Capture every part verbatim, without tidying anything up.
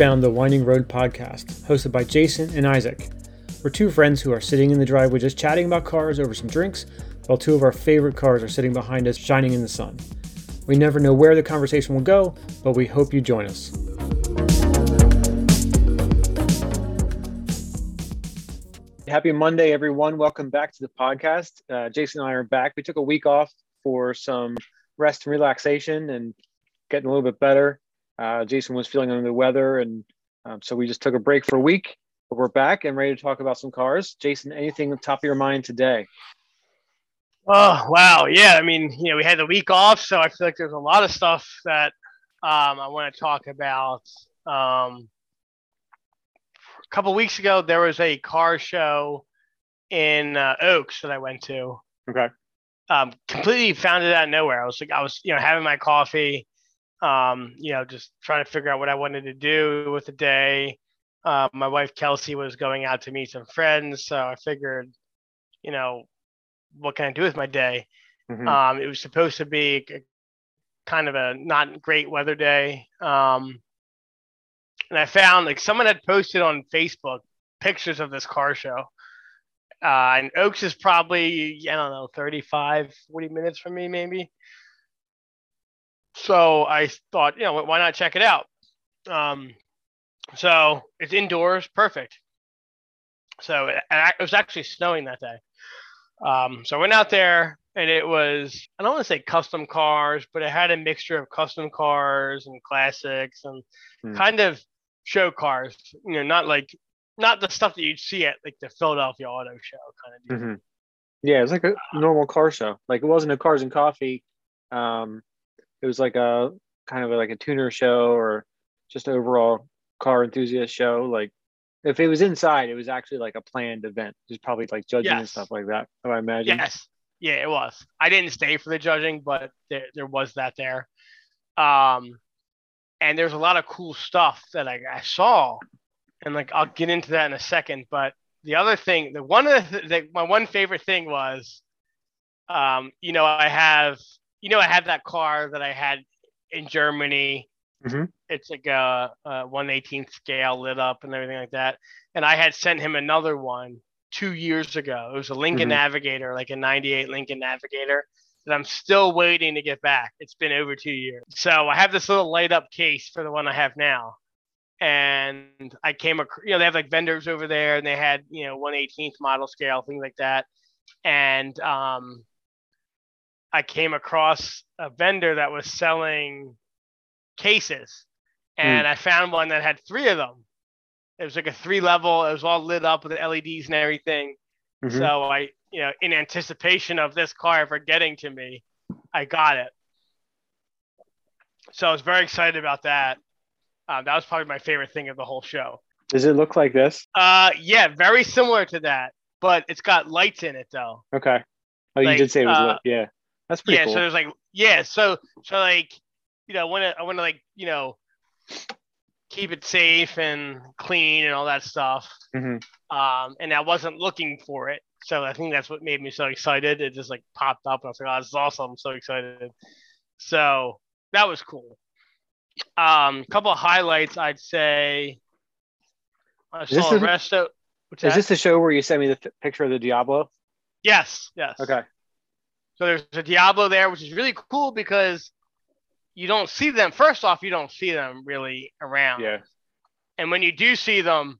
found the Winding Road Podcast, hosted by Jason and Isaac. We're two friends who are sitting in the driveway just chatting about cars over some drinks, while two of our favorite cars are sitting behind us shining in the sun. We never know where the conversation will go, but we hope you join us. Happy Monday, everyone. Welcome back to the podcast. Uh, Jason and I are back. We took a week off for some rest and relaxation and getting a little bit better. Uh, Jason was feeling under the weather, and um, so we just took a break for a week, but we're back and ready to talk about some cars. Jason, anything on top of your mind today? Oh, wow. Yeah, I mean, you know, we had the week off, so I feel like there's a lot of stuff that um, I want to talk about. Um, a couple of weeks ago, there was a car show in uh, Oaks that I went to. Okay. Um, completely found it out of nowhere. I was like, I was, you know, having my coffee, um, you know, just trying to figure out what I wanted to do with the day. Uh, my wife, Kelsey, was going out to meet some friends, so I figured, you know, what can I do with my day? Mm-hmm. Um, it was supposed to be a, kind of a not great weather day. Um, and I found like someone had posted on Facebook pictures of this car show. Uh, and Oaks is probably, I don't know, thirty-five, forty minutes from me, maybe. So I thought, you know, why not check it out? Um, so it's indoors. Perfect. So it, it was actually snowing that day. Um, so I went out there, and it was, I don't want to say custom cars, but it had a mixture of custom cars and classics and mm. kind of show cars, you know, not like, not the stuff that you'd see at like the Philadelphia Auto Show kind of. Mm-hmm. Yeah. It's like a uh, normal car show. Like it wasn't a Cars and Coffee. Um, it was like a kind of a, like a tuner show or just overall car enthusiast show. Like, if it was inside, it was actually like a planned event. Just probably like judging yes. and stuff like that, I imagine. Yes. Yeah, it was. I didn't stay for the judging, but there, there was that there. Um, and there's a lot of cool stuff that I, I saw. And like, I'll get into that in a second. But the other thing, the one of the, the my one favorite thing was, um, you know, I have, you know, I have that car that I had in Germany. Mm-hmm. It's like a, a one eighteenth scale lit up and everything like that. And I had sent him another one two years ago. It was a Lincoln mm-hmm. Navigator, like a ninety-eight Lincoln Navigator that I'm still waiting to get back. It's been over two years. So I have this little light up case for the one I have now. And I came across, you know, they have like vendors over there and they had, you know, one eighteenth model scale, things like that. And um, I came across a vendor that was selling cases, and mm. I found one that had three of them. It was like a three level. It was all lit up with the L E Ds and everything. Mm-hmm. So I, you know, in anticipation of this car ever getting to me, I got it. So I was very excited about that. Um, that was probably my favorite thing of the whole show. Does it look like this? Uh, yeah, very similar to that, but it's got lights in it though. Okay. Oh, like, you did say it was uh, lit. Yeah, that's pretty yeah, cool. Yeah, so there's like yeah, so so like. You know, I want to, I want to like, you know, keep it safe and clean and all that stuff. Mm-hmm. Um, and I wasn't looking for it. So I think that's what made me so excited. It just like popped up and I was like, oh, this is awesome. I'm so excited. So that was cool. Um, a couple of highlights, I'd say. I is saw a resto. What's is that? This the show where you sent me the th- picture of the Diablo? Yes. Yes. Okay. So there's a Diablo there, which is really cool because you don't see them. First off, you don't see them really around. Yeah. And when you do see them,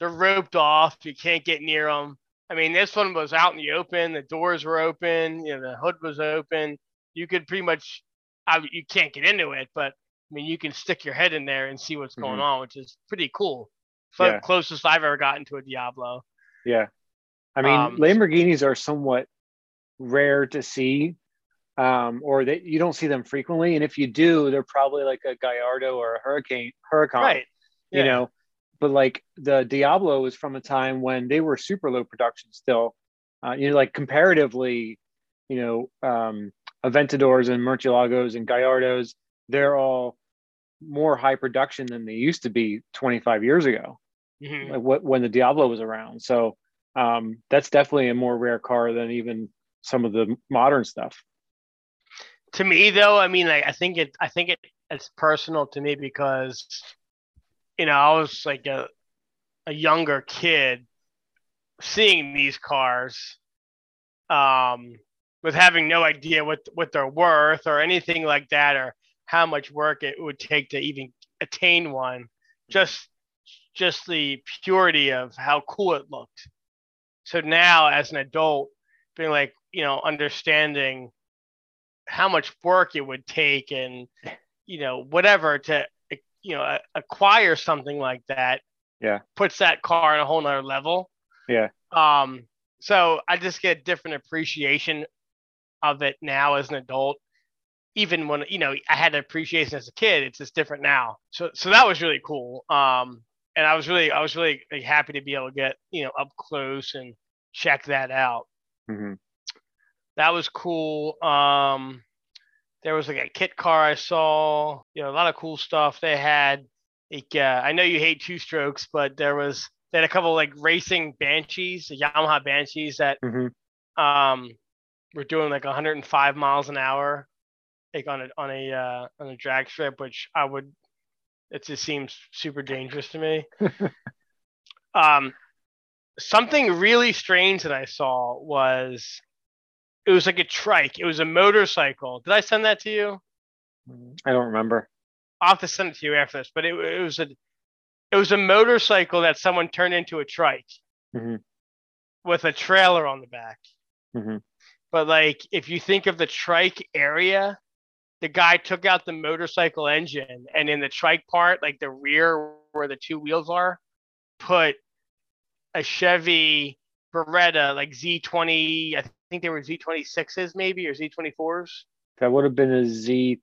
they're roped off. You can't get near them. I mean, this one was out in the open. The doors were open. You know, the hood was open. You could pretty much, I, you can't get into it, but I mean, you can stick your head in there and see what's mm-hmm. going on, which is pretty cool. It's yeah. the closest I've ever gotten to a Diablo. Yeah. I mean, um, Lamborghinis are somewhat rare to see. Um, or that you don't see them frequently, and if you do, they're probably like a Gallardo or a Huracán, Huracán, right? Yeah. You know, but like the Diablo was from a time when they were super low production still. Uh, you know, like comparatively, you know, um, Aventadors and Murciélagos and Gallardos, they're all more high production than they used to be twenty-five years ago, mm-hmm. like what when the Diablo was around. So um, that's definitely a more rare car than even some of the modern stuff. To me, though, I mean, like, I think it, I think it, it's personal to me because you know, I was like a, a younger kid seeing these cars, um, with having no idea what, what they're worth or anything like that, or how much work it would take to even attain one. Just, just the purity of how cool it looked. So now as an adult, being like, you know, understanding how much work it would take and, you know, whatever to, you know, acquire something like that. Yeah. Puts that car on a whole nother level. Yeah. Um, so I just get different appreciation of it now as an adult. Even when, you know, I had appreciation as a kid, it's just different now. So, so that was really cool. Um, and I was really, I was really happy to be able to get, you know, up close and check that out. Mm-hmm. That was cool. Um, there was like a kit car I saw, you know, a lot of cool stuff they had. Like, uh, I know you hate two strokes, but there was, they had a couple of like racing Banshees, the Yamaha Banshees that mm-hmm. um, were doing like one hundred five miles an hour. Like on a on a uh, on a drag strip, which I would, it just seems super dangerous to me. um, something really strange that I saw was, it was like a trike. It was a motorcycle. Did I send that to you? I don't remember. I'll have to send it to you after this. But it, it was a it was a motorcycle that someone turned into a trike mm-hmm. with a trailer on the back. Mm-hmm. But like, if you think of the trike area. The guy took out the motorcycle engine and in the trike part, like the rear where the two wheels are, put a Chevy Beretta, like Z twenty, I think they were Z twenty-sixes maybe, or Z twenty-fours. That would have been a Z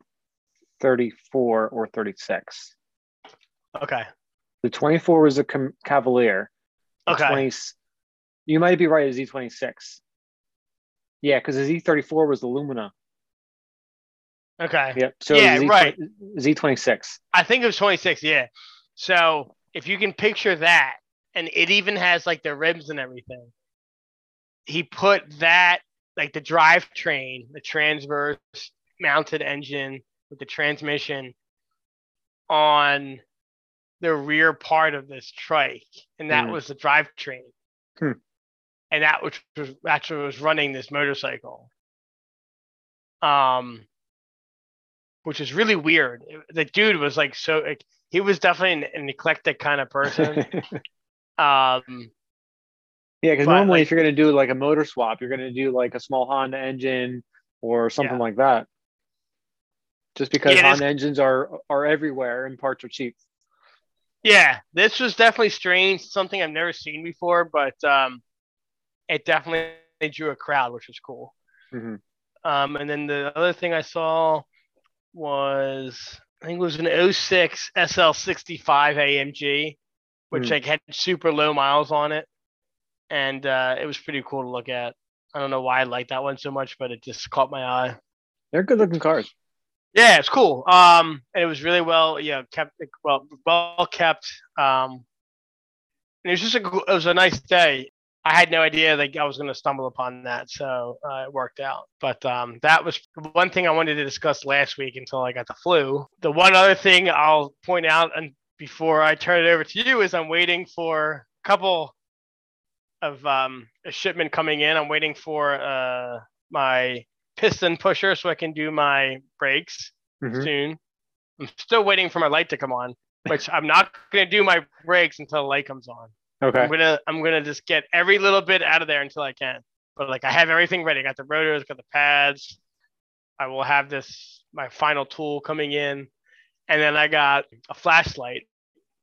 thirty-four or thirty-six. Okay. The twenty-four was a com- Cavalier. The okay. twenty you might be right, a Z twenty-six. Yeah, because the Z thirty-four was the Lumina. Okay. Yep. So yeah, Z- right. Z twenty-six. I think it was twenty-six, yeah. So if you can picture that, and it even has like the rims and everything, he put that, like the drivetrain, the transverse mounted engine with the transmission on the rear part of this trike. And that mm. was the drivetrain. Hmm. And that which was actually was running this motorcycle. Um. Which is really weird. The dude was like, so like, he was definitely an, an eclectic kind of person. um, yeah. Cause normally like, if you're going to do like a motor swap, you're going to do like a small Honda engine or something yeah. like that. Just because yeah, Honda engines are, are everywhere and parts are cheap. Yeah. This was definitely strange. Something I've never seen before, but um, it definitely drew a crowd, which was cool. Mm-hmm. Um, and then the other thing I saw was I think it was an oh six S L sixty-five A M G, which mm. like had super low miles on it, and uh it was pretty cool to look at. I don't know why I like that one so much, but it just caught my eye. They're good looking cars. Yeah, it's cool. Um, and it was really well, yeah, kept well, well kept. Um, and it was just a it was a nice day. I had no idea like I was going to stumble upon that, so uh, it worked out. But um, that was one thing I wanted to discuss last week until I got the flu. The one other thing I'll point out, and before I turn it over to you, is I'm waiting for a couple of um, a shipment coming in. I'm waiting for uh, my piston pusher so I can do my brakes mm-hmm. soon. I'm still waiting for my light to come on, which I'm not going to do my brakes until the light comes on. Okay. I'm gonna I'm gonna just get every little bit out of there until I can. But like I have everything ready. I got the rotors, got the pads. I will have this my final tool coming in, and then I got a flashlight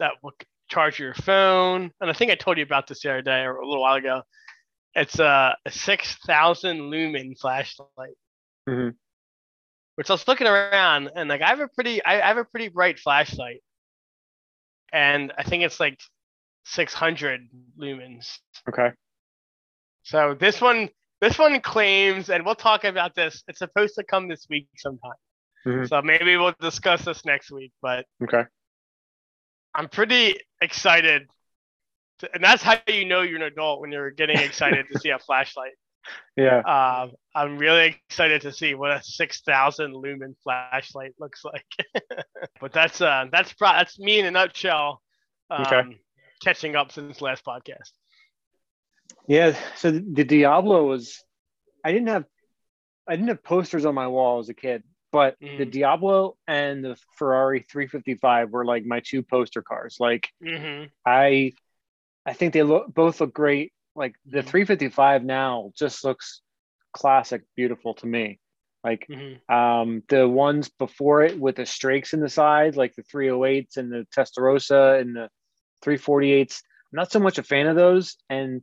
that will charge your phone. And I think I told you about this the other day or a little while ago. It's a, a six thousand lumen flashlight. Mm-hmm. Which I was looking around and like I have a pretty I, I have a pretty bright flashlight, and I think it's like six hundred lumens. Okay. So this one, this one claims, and we'll talk about this. It's supposed to come this week sometime. Mm-hmm. So maybe we'll discuss this next week. But okay, I'm pretty excited, to, and that's how you know you're an adult when you're getting excited to see a flashlight. Yeah. Um, I'm really excited to see what a six thousand lumen flashlight looks like. But that's uh, that's pro- that's me in a nutshell. um, okay. catching up since last podcast. Yeah, so the Diablo was, I didn't have, I didn't have posters on my wall as a kid, but mm. the Diablo and the Ferrari three fifty-five were like my two poster cars. Like mm-hmm. I, I think they look, both look great. Like the three fifty-five now just looks classic, beautiful to me. Like mm-hmm. um, the ones before it with the strakes in the sides, like the three oh eights and the Testarossa and the three forty-eights. I'm not so much a fan of those. And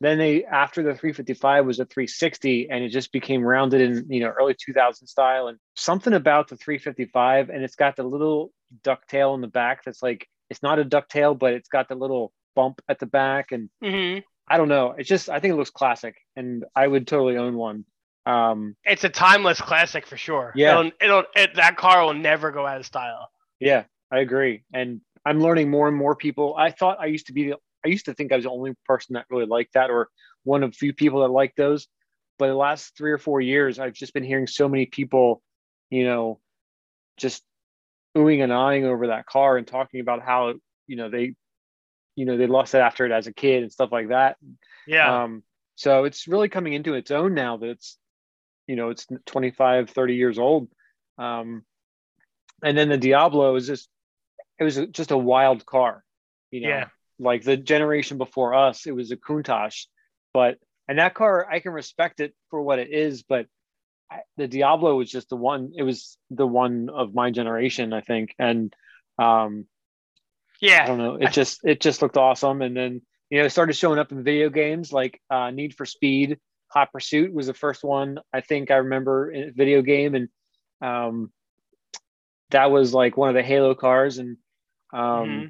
then they, after the three fifty-five was a three sixty, and it just became rounded in, you know, early two thousand style. And something about the three fifty-five, and it's got the little ducktail in the back. That's like, it's not a ducktail, but it's got the little bump at the back. And mm-hmm. I don't know. It's just, I think it looks classic, and I would totally own one. Um, it's a timeless classic for sure. Yeah. It'll, it'll, it, that car will never go out of style. Yeah, I agree. And I'm learning more and more people. I thought I used to be the, I used to think I was the only person that really liked that, or one of few people that liked those. But the last three or four years, I've just been hearing so many people, you know, just oohing and eyeing over that car and talking about how, you know, they, you know, they lost it after it as a kid and stuff like that. Yeah. Um, so it's really coming into its own now that it's, you know, it's twenty-five, thirty years old. Um, and then the Diablo is just, it was just a wild car, you know. Yeah. Like the generation before us, it was a Countach, but, and that car, I can respect it for what it is, but I, the Diablo was just the one, it was the one of my generation, I think. And, um, yeah, I don't know. It just, it just looked awesome. And then, you know, it started showing up in video games, like uh Need for Speed Hot Pursuit was the first one I think I remember in a video game. And, um, that was like one of the Halo cars. And, um, mm-hmm.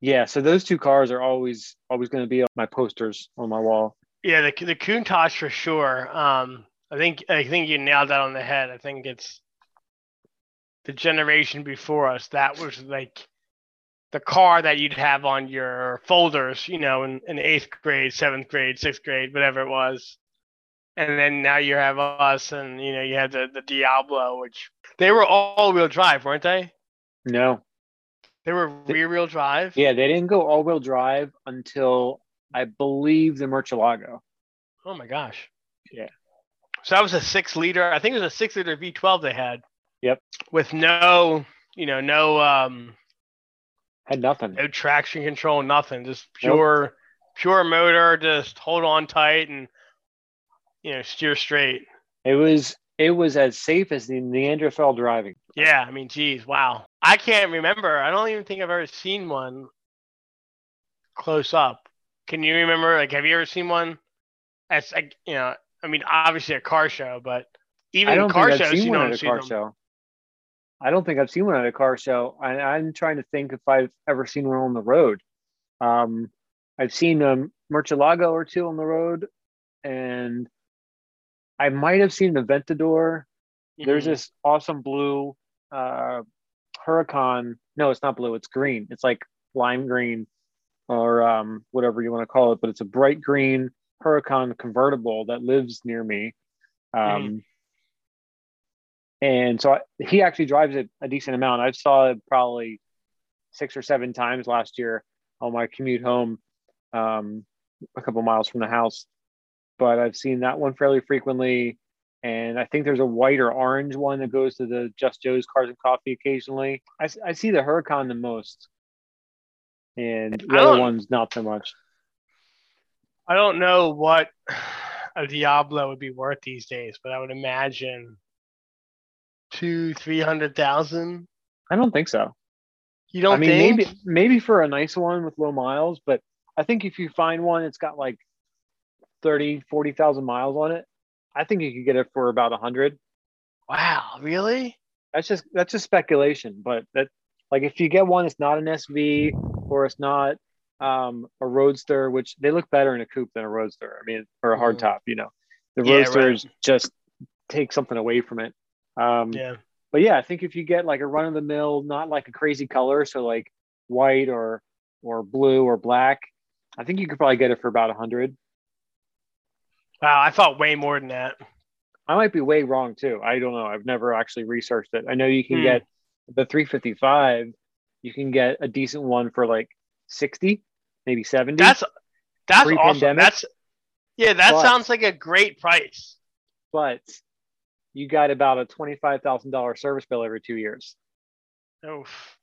yeah, so those two cars are always always going to be on my posters on my wall. Yeah, the the Countach for sure. Um, I think I think you nailed that on the head. I think it's the generation before us that was like the car that you'd have on your folders, you know, in, in eighth grade, seventh grade, sixth grade, whatever it was. And then now you have us, and you know you have the the Diablo, which they were all wheel drive, weren't they? No. They were rear-wheel drive? Yeah, they didn't go all-wheel drive until, I believe, the Murciélago. Oh, my gosh. Yeah. So that was a six-liter. I think it was a six-liter V twelve they had. Yep. With no, you know, no... um, had nothing. No traction control, nothing. Just pure nope. pure motor, just hold on tight and, you know, steer straight. It was... It was as safe as the Neanderthal driving. Yeah, I mean, geez, wow. I can't remember. I don't even think I've ever seen one close up. Can you remember? Like, have you ever seen one? As like, you know, I mean, obviously a car show, but even car shows, you don't see them. I don't think I've seen one at a car show. I, I'm trying to think if I've ever seen one on the road. Um, I've seen a Murciélago or two on the road, and I might have seen an Aventador. Mm-hmm. There's this awesome blue uh, Huracan. No, it's not blue. It's green. It's like lime green or um, whatever you want to call it. But it's a bright green Huracan convertible that lives near me. Um, mm-hmm. And so I, he actually drives it a decent amount. I saw it probably six or seven times last year on my commute home um, a couple miles from the house. But I've seen that one fairly frequently. And I think there's a white or orange one that goes to the Just Joe's Cars and Coffee occasionally. I, I see the Huracan the most. And the other ones, not so much. I don't know what a Diablo would be worth these days, but I would imagine two, three hundred thousand. I don't think so. You don't I mean, think? Maybe, maybe for a nice one with low miles. But I think if you find one, it's got like thirty, forty thousand miles on it. I think you could get it for about a hundred. Wow, really? That's just that's just speculation. But that, like, if you get one, it's not an S V or it's not um, a Roadster, which they look better in a coupe than a Roadster. I mean, or a hardtop. You know, the yeah, Roadsters right. just take something away from it. Um, yeah. But yeah, I think if you get like a run of the mill, not like a crazy color, so like white or or blue or black, I think you could probably get it for about a hundred. Wow, I thought way more than that. I might be way wrong, too. I don't know. I've never actually researched it. I know you can mm. get the three fifty-five. You can get a decent one for like sixty, maybe seventy. That's that's awesome. That's yeah, that but, sounds like a great price. But you got about a twenty-five thousand dollars service bill every two years. Oof.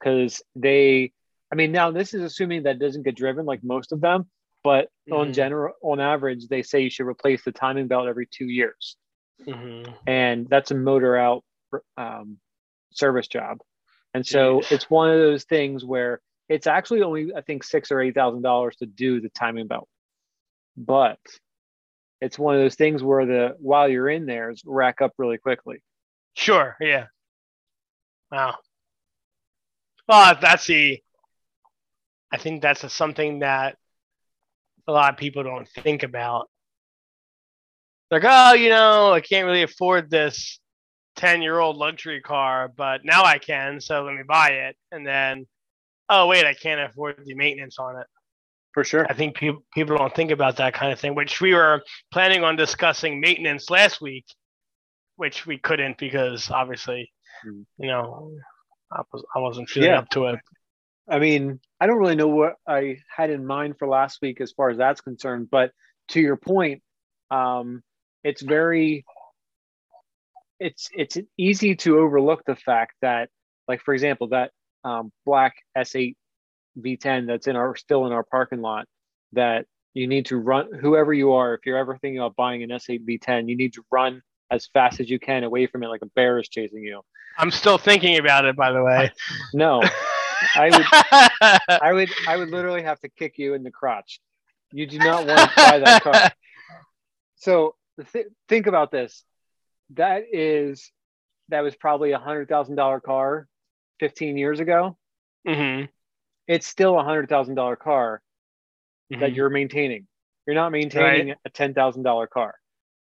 Because they, I mean, now this is assuming that doesn't get driven like most of them, but mm-hmm. on general, on average, they say you should replace the timing belt every two years. Mm-hmm. And that's a motor out um, service job. And so Jeez. It's one of those things where it's actually only, I think, six or eight thousand dollars to do the timing belt. But it's one of those things where the while you're in there, it's rack up really quickly. Sure. Yeah. Wow. Well, that's the, I think that's a, something that a lot of people don't think about. Like, oh, you know, I can't really afford this ten-year-old luxury car, but now I can, so let me buy it. And then, oh, wait, I can't afford the maintenance on it. For sure. I think pe- people don't think about that kind of thing, which we were planning on discussing maintenance last week, which we couldn't because, obviously, mm-hmm. you know, I, was, I wasn't feeling yeah. up to it. I mean, I don't really know what I had in mind for last week as far as that's concerned, but to your point, um, it's very, it's it's easy to overlook the fact that, like, for example, that um, black S eight V ten that's in our still in our parking lot, that you need to run, whoever you are, if you're ever thinking about buying an S eight V ten, you need to run as fast as you can away from it like a bear is chasing you. I'm still thinking about it, by the way. No, I would, I would, I would literally have to kick you in the crotch. You do not want to buy that car. So th- think about this. That is, that was probably a hundred thousand dollar car fifteen years ago. Mm-hmm. It's still a hundred thousand dollar car mm-hmm. that you're maintaining. You're not maintaining right. a ten thousand dollar car.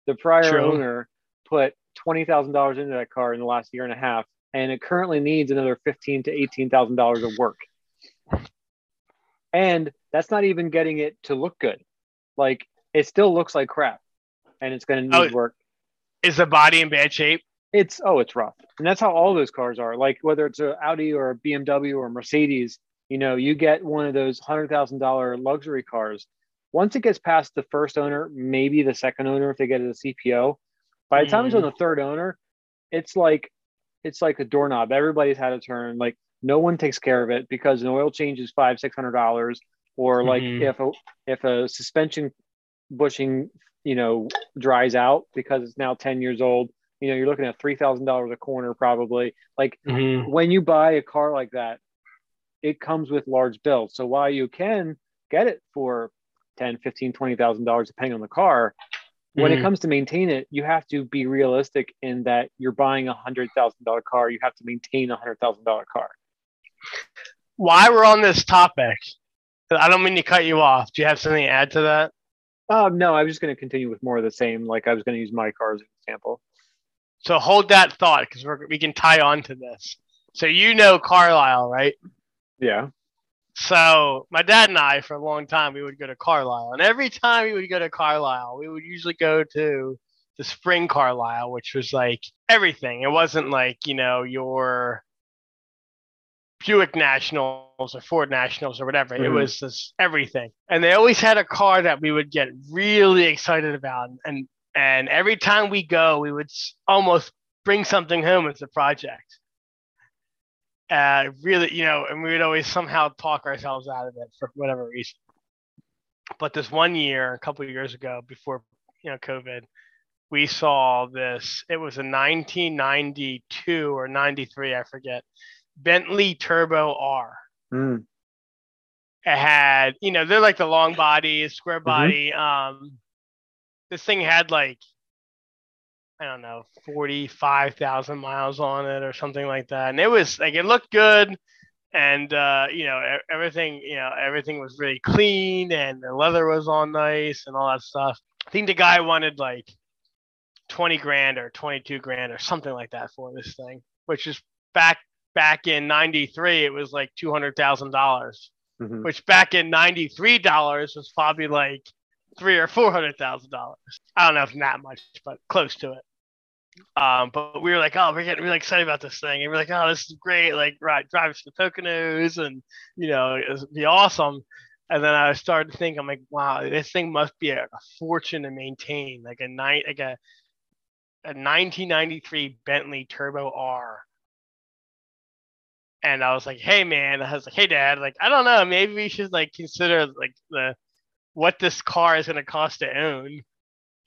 The prior True. Owner put twenty thousand dollars into that car in the last year and a half, and it currently needs another fifteen to eighteen thousand dollars of work. And that's not even getting it to look good. Like, it still looks like crap, and it's going to need oh, work. Is the body in bad shape? It's oh, it's rough, and that's how all those cars are. Like, whether it's an Audi or a B M W or a Mercedes, you know, you get one of those hundred thousand dollar luxury cars. Once it gets past the first owner, maybe the second owner if they get a C P O. By the time mm. it's on the third owner, it's like it's like a doorknob. Everybody's had a turn. Like, no one takes care of it because an oil change is five, six hundred dollars, or like mm-hmm. if a if a suspension bushing, you know, dries out because it's now ten years old, you know, you're looking at three thousand dollars a corner probably. Like mm-hmm. when you buy a car like that, it comes with large bills. So while you can get it for ten, fifteen, twenty thousand dollars depending on the car, when mm-hmm. it comes to maintain it, you have to be realistic in that you're buying a hundred thousand dollar car. You have to maintain a hundred thousand dollar car. While we're on this topic, I don't mean to cut you off. Do you have something to add to that? Um, no, I was just going to continue with more of the same. Like, I was going to use my car as an example. So hold that thought because we we can tie on to this. So you know Carlisle, right? Yeah. So my dad and I, for a long time, we would go to Carlisle. And every time we would go to Carlisle, we would usually go to the Spring Carlisle, which was like everything. It wasn't like, you know, your Buick Nationals or Ford Nationals or whatever. Mm-hmm. It was just everything. And they always had a car that we would get really excited about. And and every time we go, we would almost bring something home as a project. Uh, really, you know, and we would always somehow talk ourselves out of it for whatever reason. But this one year, a couple of years ago, before, you know, COVID, we saw this. It was a nineteen ninety-two or ninety-three, I forget. Bentley Turbo R. Mm. It had, you know, they're like the long body, square body. Mm-hmm. Um, this thing had like, I don't know, forty-five thousand miles on it or something like that. And it was like, it looked good. And, uh, you know, everything, you know, everything was really clean and the leather was all nice and all that stuff. I think the guy wanted like twenty grand or twenty-two grand or something like that for this thing, which is back. Back in ninety-three, it was like two hundred thousand dollars, mm-hmm. which back in ninety-three dollars was probably like three or four hundred thousand dollars. I don't know if not much, but close to it. Um, but we were like, oh, we're getting really excited about this thing. And we're like, oh, this is great. Like, right, drive us to Poconos and, you know, it'd be awesome. And then I started to think, I'm like, wow, this thing must be a, a fortune to maintain. Like a night, like a, a nineteen ninety-three Bentley Turbo R. And I was like, hey, man, I was like, hey, Dad, like, I don't know, maybe we should like consider like the, what this car is going to cost to own.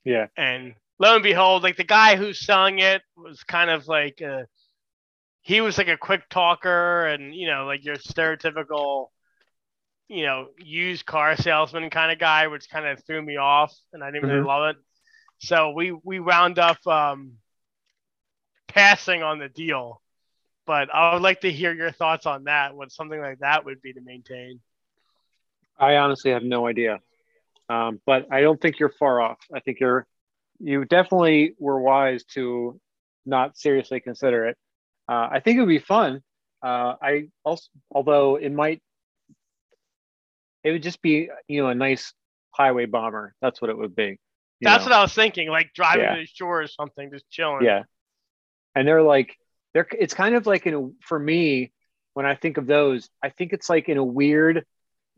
Yeah. And lo and behold, like the guy who selling it was kind of like, uh, he was like a quick talker and, you know, like your stereotypical, you know, used car salesman kind of guy, which kind of threw me off and I didn't mm-hmm. really love it. So we, we wound up um, passing on the deal, but I would like to hear your thoughts on that, what something like that would be to maintain. I honestly have no idea, um, but I don't think you're far off. I think you're, you definitely were wise to not seriously consider it. Uh, I think it would be fun. Uh, I also, although it might, it would just be, you know, a nice highway bomber. That's what it would be. That's know? What I was thinking, like driving yeah. to the shore or something, just chilling. Yeah. And they're like, they're, it's kind of like, in a, for me, when I think of those, I think it's like in a weird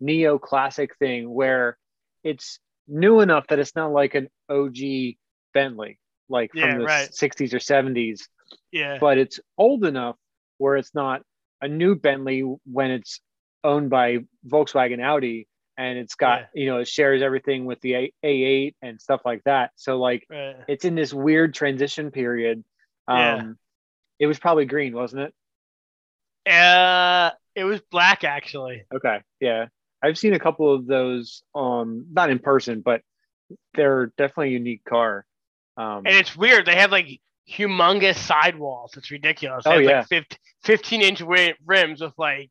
neoclassic thing where it's new enough that it's not like an O G Bentley, like yeah, from the right. sixties or seventies. Yeah. But it's old enough where it's not a new Bentley when it's owned by Volkswagen Audi and it's got, yeah. you know, it shares everything with the A- A8 and stuff like that. So like right. it's in this weird transition period. Um, yeah. It was probably green, wasn't it? Uh, it was black actually. Okay. Yeah. I've seen a couple of those, um, not in person, but they're definitely a unique car. Um, and it's weird. They have like humongous sidewalls. It's ridiculous. They oh, have yeah. like fifteen inch rims with like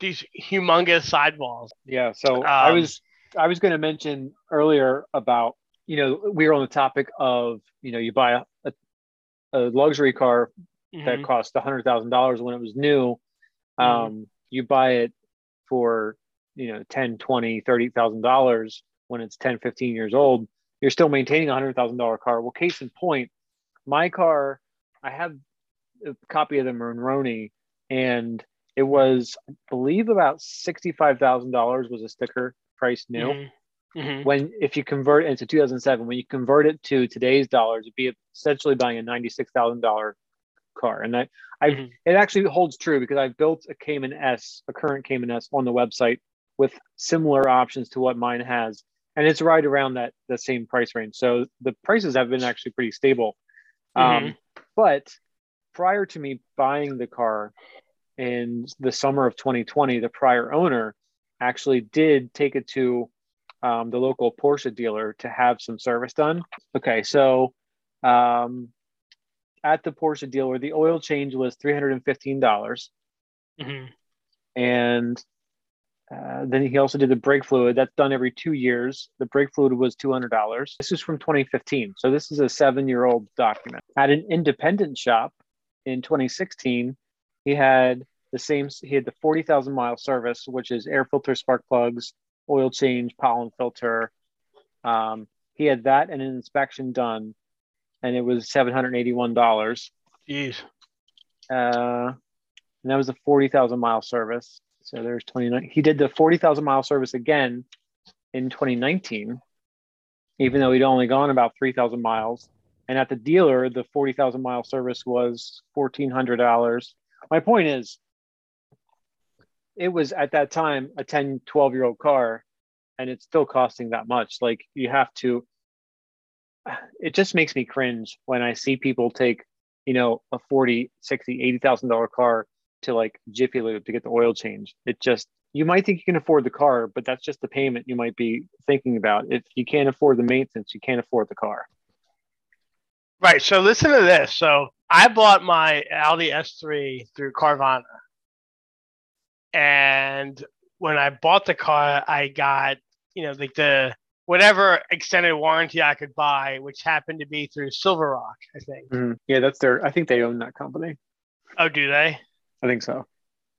these humongous sidewalls. Yeah. So um, I was, I was going to mention earlier about, you know, we were on the topic of, you know, you buy a, a luxury car mm-hmm. that cost a hundred thousand dollars when it was new. Um, mm-hmm. You buy it for, you know, ten, twenty, thirty thousand dollars when it's ten, fifteen years old, you're still maintaining a hundred thousand dollar car. Well, case in point, my car, I have a copy of the Monroney and it was, I believe about sixty-five thousand dollars was a sticker price new. Mm-hmm. Mm-hmm. When, if you convert into two thousand seven, when you convert it to today's dollars, it'd be essentially buying a ninety-six thousand dollars car. And that I, mm-hmm. it actually holds true because I've built a Cayman S, a current Cayman S on the website with similar options to what mine has. And it's right around that the same price range. So the prices have been actually pretty stable. Mm-hmm. Um, but prior to me buying the car in the summer of twenty twenty, the prior owner actually did take it to um, the local Porsche dealer to have some service done. Okay. So um, at the Porsche dealer, the oil change was three hundred fifteen dollars. Mm-hmm. And Uh, then he also did the brake fluid. That's done every two years. The brake fluid was two hundred dollars. This is from twenty fifteen. So this is a seven-year-old document. At an independent shop in twenty sixteen, he had the same. He had the forty thousand mile service, which is air filter, spark plugs, oil change, pollen filter. Um, he had that and an inspection done, and it was seven hundred eighty-one dollars. Jeez. Uh, and that was a forty thousand mile service. So there's twenty-nine. He did the forty thousand mile service again in twenty nineteen, even though he'd only gone about three thousand miles. And at the dealer, the forty thousand mile service was fourteen hundred dollars. My point is, it was at that time a ten, twelve year old car, and it's still costing that much. Like you have to, it just makes me cringe when I see people take, you know, a forty, sixty, eighty thousand dollar car to like Jiffy Lube to get the oil change. It just, you might think you can afford the car, but that's just the payment you might be thinking about. If you can't afford the maintenance, you can't afford the car. Right. So listen to this. So I bought my Audi S three through Carvana. And when I bought the car, I got, you know, like the whatever extended warranty I could buy, which happened to be through Silver Rock, I think. Mm-hmm. Yeah, that's their, I think they own that company. Oh, do they? I think so.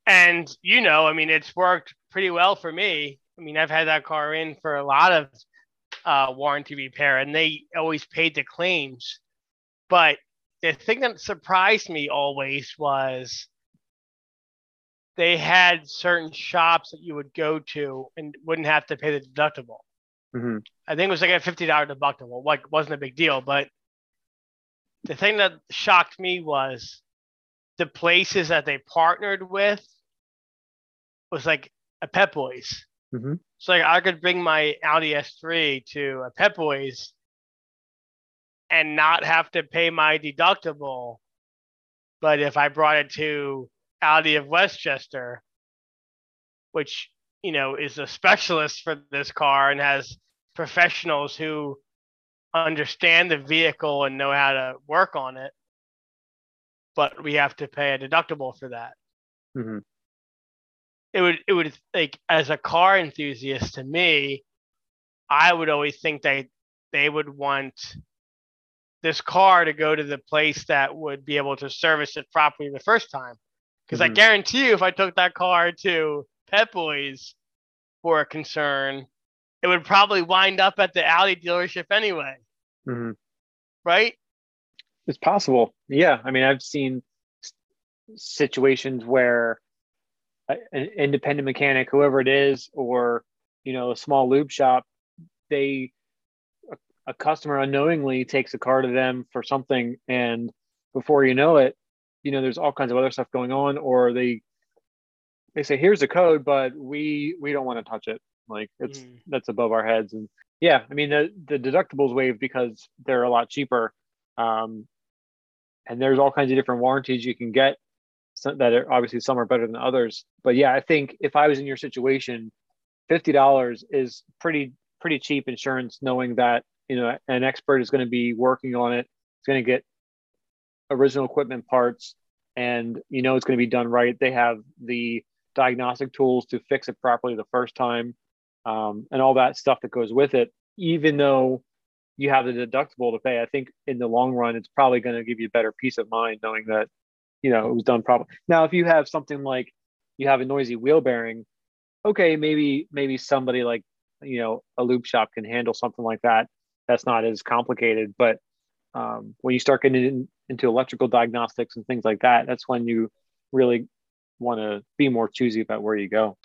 And, you know, I mean, it's worked pretty well for me. I mean, I've had that car in for a lot of uh, warranty repair, and they always paid the claims. But the thing that surprised me always was they had certain shops that you would go to and wouldn't have to pay the deductible. Mm-hmm. I think it was like a fifty dollar deductible. Like, wasn't a big deal, but the thing that shocked me was the places that they partnered with was like a Pep Boys. Mm-hmm. So like I could bring my Audi S three to a Pep Boys and not have to pay my deductible. But if I brought it to Audi of Westchester, which, you know, is a specialist for this car and has professionals who understand the vehicle and know how to work on it, but we have to pay a deductible for that. Mm-hmm. It would, it would, like, as a car enthusiast, to me, I would always think that they would want this car to go to the place that would be able to service it properly the first time. Because mm-hmm. I guarantee you, if I took that car to Pep Boys for a concern, it would probably wind up at the Audi dealership anyway. Mm-hmm. Right? It's possible. Yeah. I mean, I've seen situations where an independent mechanic, whoever it is, or, you know, a small lube shop, they, a, a customer unknowingly takes a car to them for something. And before you know it, you know, there's all kinds of other stuff going on, or they, they say, here's the code, but we, we don't want to touch it. Like, it's, mm. that's above our heads. And yeah, I mean, the, the deductibles waived because they're a lot cheaper. Um, and there's all kinds of different warranties you can get, some, that are obviously some are better than others. But yeah, I think if I was in your situation, fifty dollars is pretty, pretty cheap insurance, knowing that, you know, an expert is going to be working on it. It's going to get original equipment parts, and you know, it's going to be done right. They have the diagnostic tools to fix it properly the first time, um, and all that stuff that goes with it. Even though you have the deductible to pay, I think in the long run, it's probably going to give you better peace of mind knowing that, you know, it was done properly. Now, if you have something like you have a noisy wheel bearing, okay, maybe, maybe somebody like, you know, a lube shop can handle something like that. That's not as complicated. But um, when you start getting in, into electrical diagnostics and things like that, that's when you really want to be more choosy about where you go.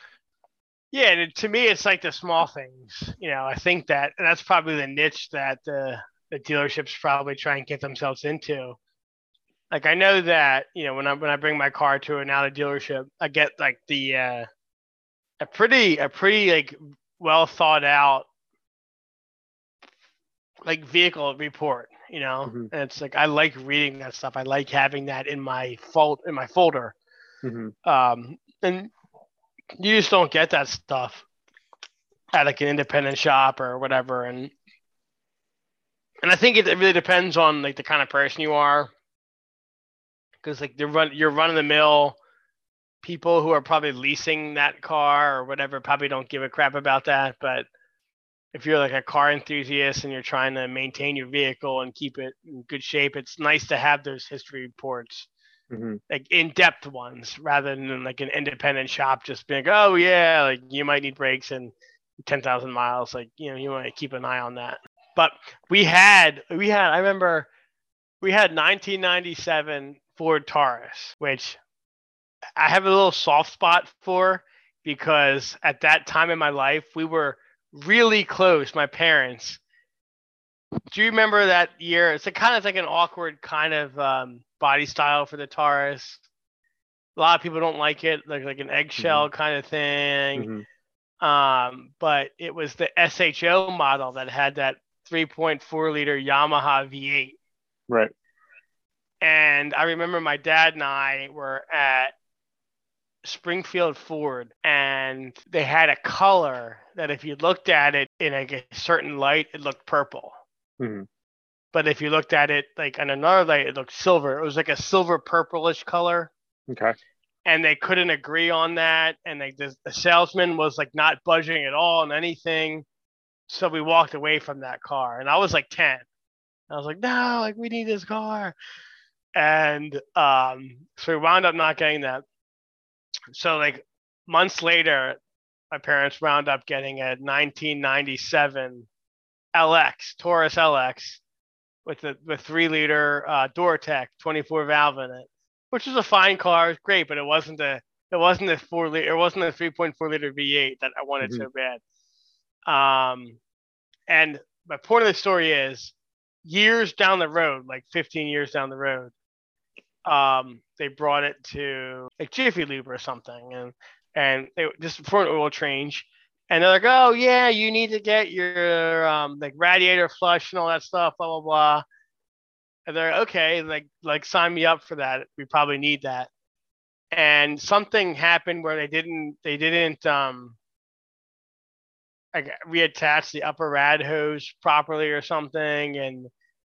Yeah, and to me, it's like the small things. You know, I think that, and that's probably the niche that the, the dealerships probably try and get themselves into. Like, I know that, you know, when I when I bring my car to an Audi dealership, I get like the uh, a pretty a pretty like well thought out like vehicle report. You know, mm-hmm. and it's like I like reading that stuff. I like having that in my fold in my folder, mm-hmm. um, and. You just don't get that stuff at like an independent shop or whatever. And, and I think it, it really depends on like the kind of person you are. Cause like you're run, you're run of the mill people who are probably leasing that car or whatever, probably don't give a crap about that. But if you're like a car enthusiast and you're trying to maintain your vehicle and keep it in good shape, it's nice to have those history reports. Mm-hmm. Like in-depth ones, rather than like an independent shop just being like, oh yeah, like you might need brakes and ten thousand miles. Like, you know, you want to keep an eye on that. But we had, we had, I remember we had nineteen ninety-seven Ford Taurus, which I have a little soft spot for because at that time in my life, we were really close, my parents. Do you remember that year? It's a kind of like an awkward kind of um, body style for the Taurus. A lot of people don't like it, like like an eggshell mm-hmm. kind of thing. Mm-hmm. Um, but it was the S H O model that had that three point four liter Yamaha V eight. Right. And I remember my dad and I were at Springfield Ford, and they had a color that if you looked at it in like a certain light, it looked purple. Mm-hmm. But if you looked at it like on another light, it looked silver. It was like a silver purplish color. Okay. And they couldn't agree on that. And like the, the salesman was like not budging at all on anything. So we walked away from that car. And I was like ten. I was like, no, like we need this car. And um, so we wound up not getting that. So like months later, my parents wound up getting a nineteen ninety-seven L X, Taurus L X, with the with three liter uh, Duratec twenty-four valve in it, which was a fine car. It was great, but it wasn't a it wasn't a four liter. It wasn't a three point four liter V eight that I wanted mm-hmm. so bad. Um, and my point of the story is, years down the road, like fifteen years down the road, um, they brought it to like Jiffy Lube or something, and and they just for an oil change. And they're like, oh, yeah, you need to get your um, like radiator flush and all that stuff, blah, blah, blah. And they're like, okay, like, like sign me up for that. We probably need that. And something happened where they didn't, they didn't um, like reattach the upper rad hose properly or something. And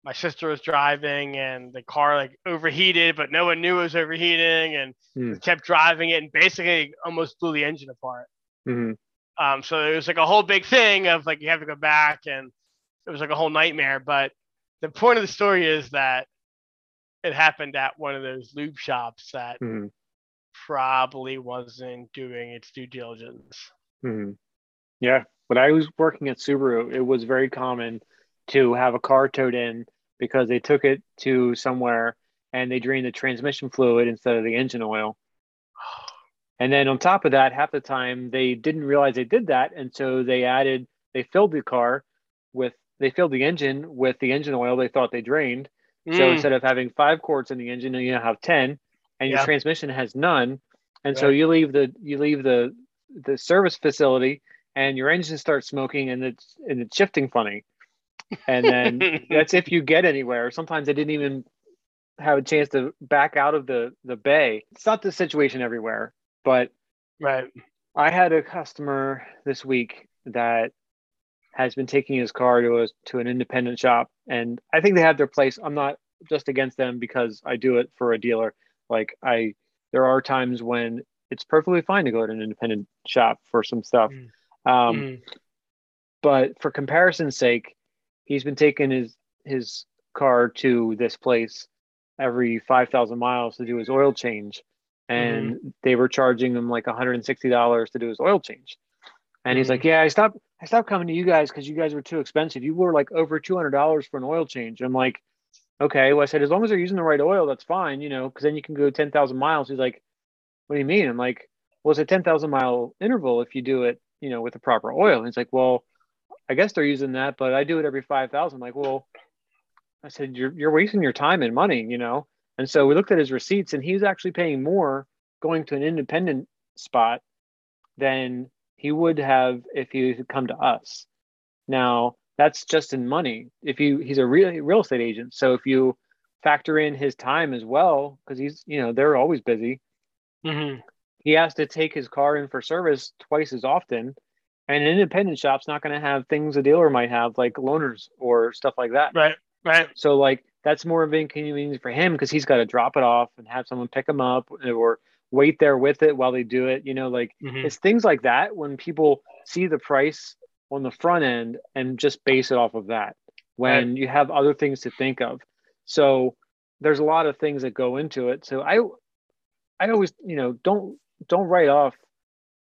my sister was driving and the car like overheated, but no one knew it was overheating, and mm. kept driving it and basically almost blew the engine apart. Mm-hmm. Um, so it was like a whole big thing of like, you have to go back, and it was like a whole nightmare. But the point of the story is that it happened at one of those lube shops that mm-hmm. probably wasn't doing its due diligence. Mm-hmm. Yeah. When I was working at Subaru, it was very common to have a car towed in because they took it to somewhere and they drained the transmission fluid instead of the engine oil. And then on top of that, half the time they didn't realize they did that. And so they added, they filled the car with, they filled the engine with the engine oil they thought they drained. Mm. So instead of having five quarts in the engine, you now have ten, and yeah. your transmission has none. And yeah. so you leave the, you leave the, the service facility and your engine starts smoking, and it's, and it's shifting funny. And then that's if you get anywhere. Sometimes they didn't even have a chance to back out of the, the bay. It's not the situation everywhere. But right. I had a customer this week that has been taking his car to a, to an independent shop, and I think they have their place. I'm not just against them because I do it for a dealer. Like I, there are times when it's perfectly fine to go to an independent shop for some stuff. Mm. Um, mm. But for comparison's sake, he's been taking his, his car to this place every five thousand miles to do his oil change. And mm-hmm. they were charging him like one hundred sixty dollars to do his oil change. And mm-hmm. he's like, yeah, I stopped I stopped coming to you guys because you guys were too expensive. You were like over two hundred dollars for an oil change. I'm like, okay. Well, I said, as long as they're using the right oil, that's fine, you know, because then you can go ten thousand miles. He's like, what do you mean? I'm like, well, it's a ten thousand mile interval if you do it, you know, with the proper oil. And he's like, well, I guess they're using that, but I do it every five thousand. I'm like, well, I said, you're you're wasting your time and money, you know. And so we looked at his receipts, and he was actually paying more going to an independent spot than he would have if he had come to us. Now, that's just in money. If you, he's a real real estate agent. So if you factor in his time as well, because he's, you know, they're always busy. Mm-hmm. He has to take his car in for service twice as often. And an independent shop's not going to have things a dealer might have, like loaners or stuff like that. Right, right. So like, that's more of an inconvenience for him because he's got to drop it off and have someone pick him up or wait there with it while they do it. You know, like mm-hmm. it's things like that when people see the price on the front end and just base it off of that when right. you have other things to think of. So there's a lot of things that go into it. So I, I always, you know, don't, don't write off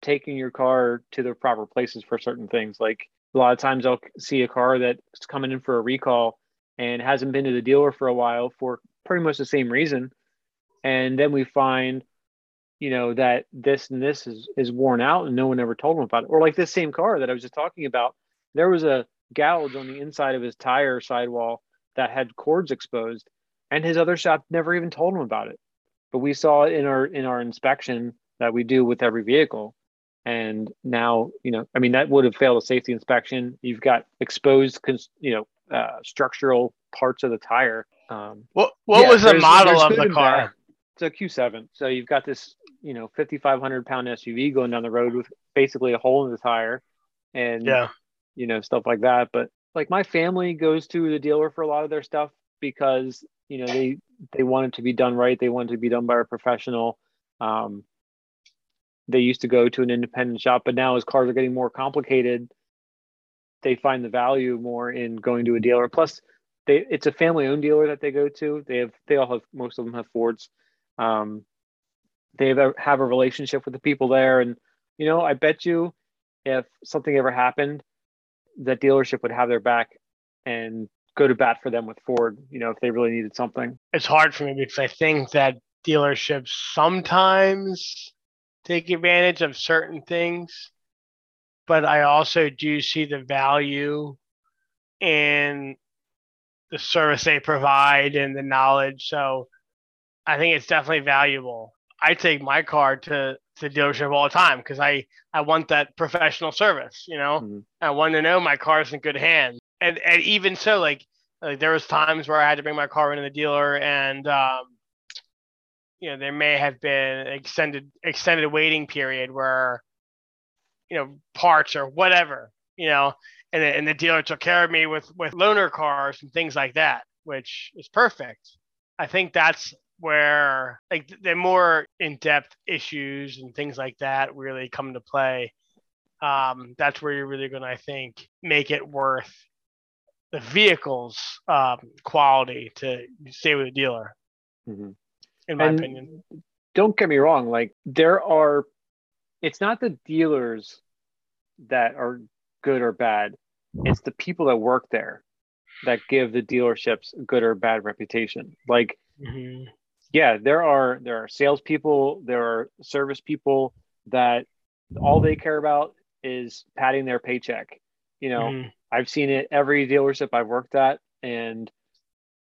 taking your car to the proper places for certain things. Like a lot of times I'll see a car that's coming in for a recall and hasn't been to the dealer for a while for pretty much the same reason. And then we find, you know, that this and this is, is worn out and no one ever told him about it. Or like this same car that I was just talking about, there was a gouge on the inside of his tire sidewall that had cords exposed, and his other shop never even told him about it. But we saw it in our, in our inspection that we do with every vehicle. And now, you know, I mean, that would have failed a safety inspection. You've got exposed, you know, Uh, structural parts of the tire. Um, what what yeah, was the model of the car? It's a Q seven. So you've got this, you know, fifty-five hundred pound S U V going down the road with basically a hole in the tire, and yeah, you know, stuff like that. But like my family goes to the dealer for a lot of their stuff because, you know, they they want it to be done right. They want it to be done by a professional. Um, they used to go to an independent shop, but now as cars are getting more complicated, they find the value more in going to a dealer. Plus, they it's a family-owned dealer that they go to. They have they all have most of them have Fords. Um, they have a, have a relationship with the people there, and you know, I bet you, if something ever happened, that dealership would have their back and go to bat for them with Ford, you know, if they really needed something. It's hard for me because I think that dealerships sometimes take advantage of certain things, but I also do see the value in the service they provide and the knowledge. So I think it's definitely valuable. I take my car to the dealership all the time because I, I want that professional service, you know. Mm-hmm. I want to know my car's in good hands. And and even so, like, like there was times where I had to bring my car into the dealer and, um, you know, there may have been extended extended waiting period where, you know, parts or whatever, you know, and, and the dealer took care of me with, with loaner cars and things like that, which is perfect. I think that's where like the more in-depth issues and things like that really come to play. Um, that's where you're really going to, I think, make it worth the vehicle's um, quality to stay with a dealer, mm-hmm. in my and opinion. Don't get me wrong. Like there are, it's not the dealers that are good or bad. It's the people that work there that give the dealerships a good or bad reputation. Like, mm-hmm. yeah, there are there are salespeople, there are service people that all they care about is padding their paycheck. You know, mm-hmm. I've seen it every dealership I've worked at, and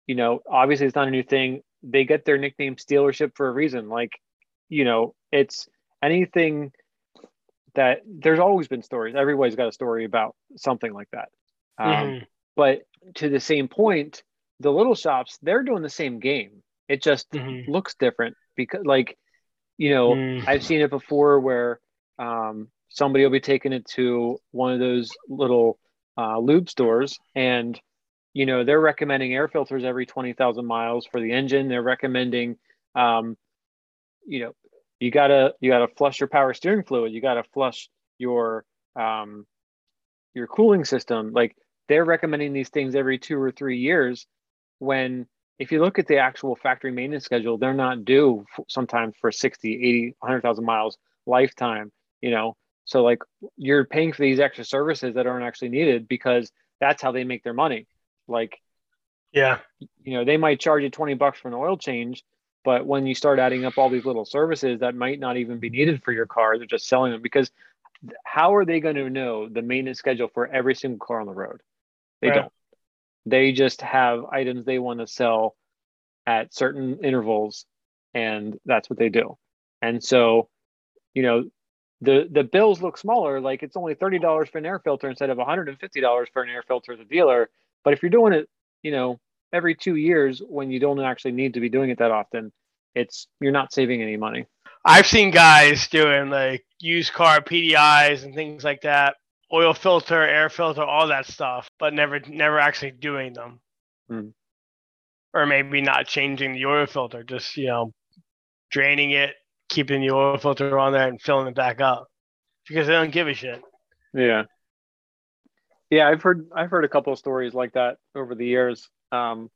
you know, obviously it's not a new thing. They get their nickname "Stealership" for a reason. Like, you know, it's anything that there's always been stories. Everybody's got a story about something like that. Um, mm-hmm. But to the same point, the little shops, they're doing the same game. It just mm-hmm. looks different because, like, you know, mm-hmm. I've seen it before where um, somebody will be taking it to one of those little uh, lube stores and, you know, they're recommending air filters every twenty thousand miles for the engine. They're recommending, um, you know, you gotta, you gotta flush your power steering fluid. You gotta flush your, um, your cooling system. Like they're recommending these things every two or three years. When, if you look at the actual factory maintenance schedule, they're not due f- sometimes for sixty, eighty, one hundred thousand miles lifetime, you know? So like you're paying for these extra services that aren't actually needed because that's how they make their money. Like, yeah, you know, they might charge you twenty bucks for an oil change, but when you start adding up all these little services that might not even be needed for your car, they're just selling them because how are they going to know the maintenance schedule for every single car on the road? They right. don't. They just have items they want to sell at certain intervals, and that's what they do. And so, you know, the the bills look smaller. Like it's only thirty dollars for an air filter instead of one hundred fifty dollars for an air filter at the dealer. But if you're doing it, you know, every two years when you don't actually need to be doing it that often, it's you're not saving any money. I've seen guys doing like used car P D Is and things like that. Oil filter, air filter, all that stuff, but never never actually doing them. Mm. Or maybe not changing the oil filter, just, you know, draining it, keeping the oil filter on there and filling it back up because they don't give a shit. Yeah. Yeah, I've heard I've heard a couple of stories like that over the years um,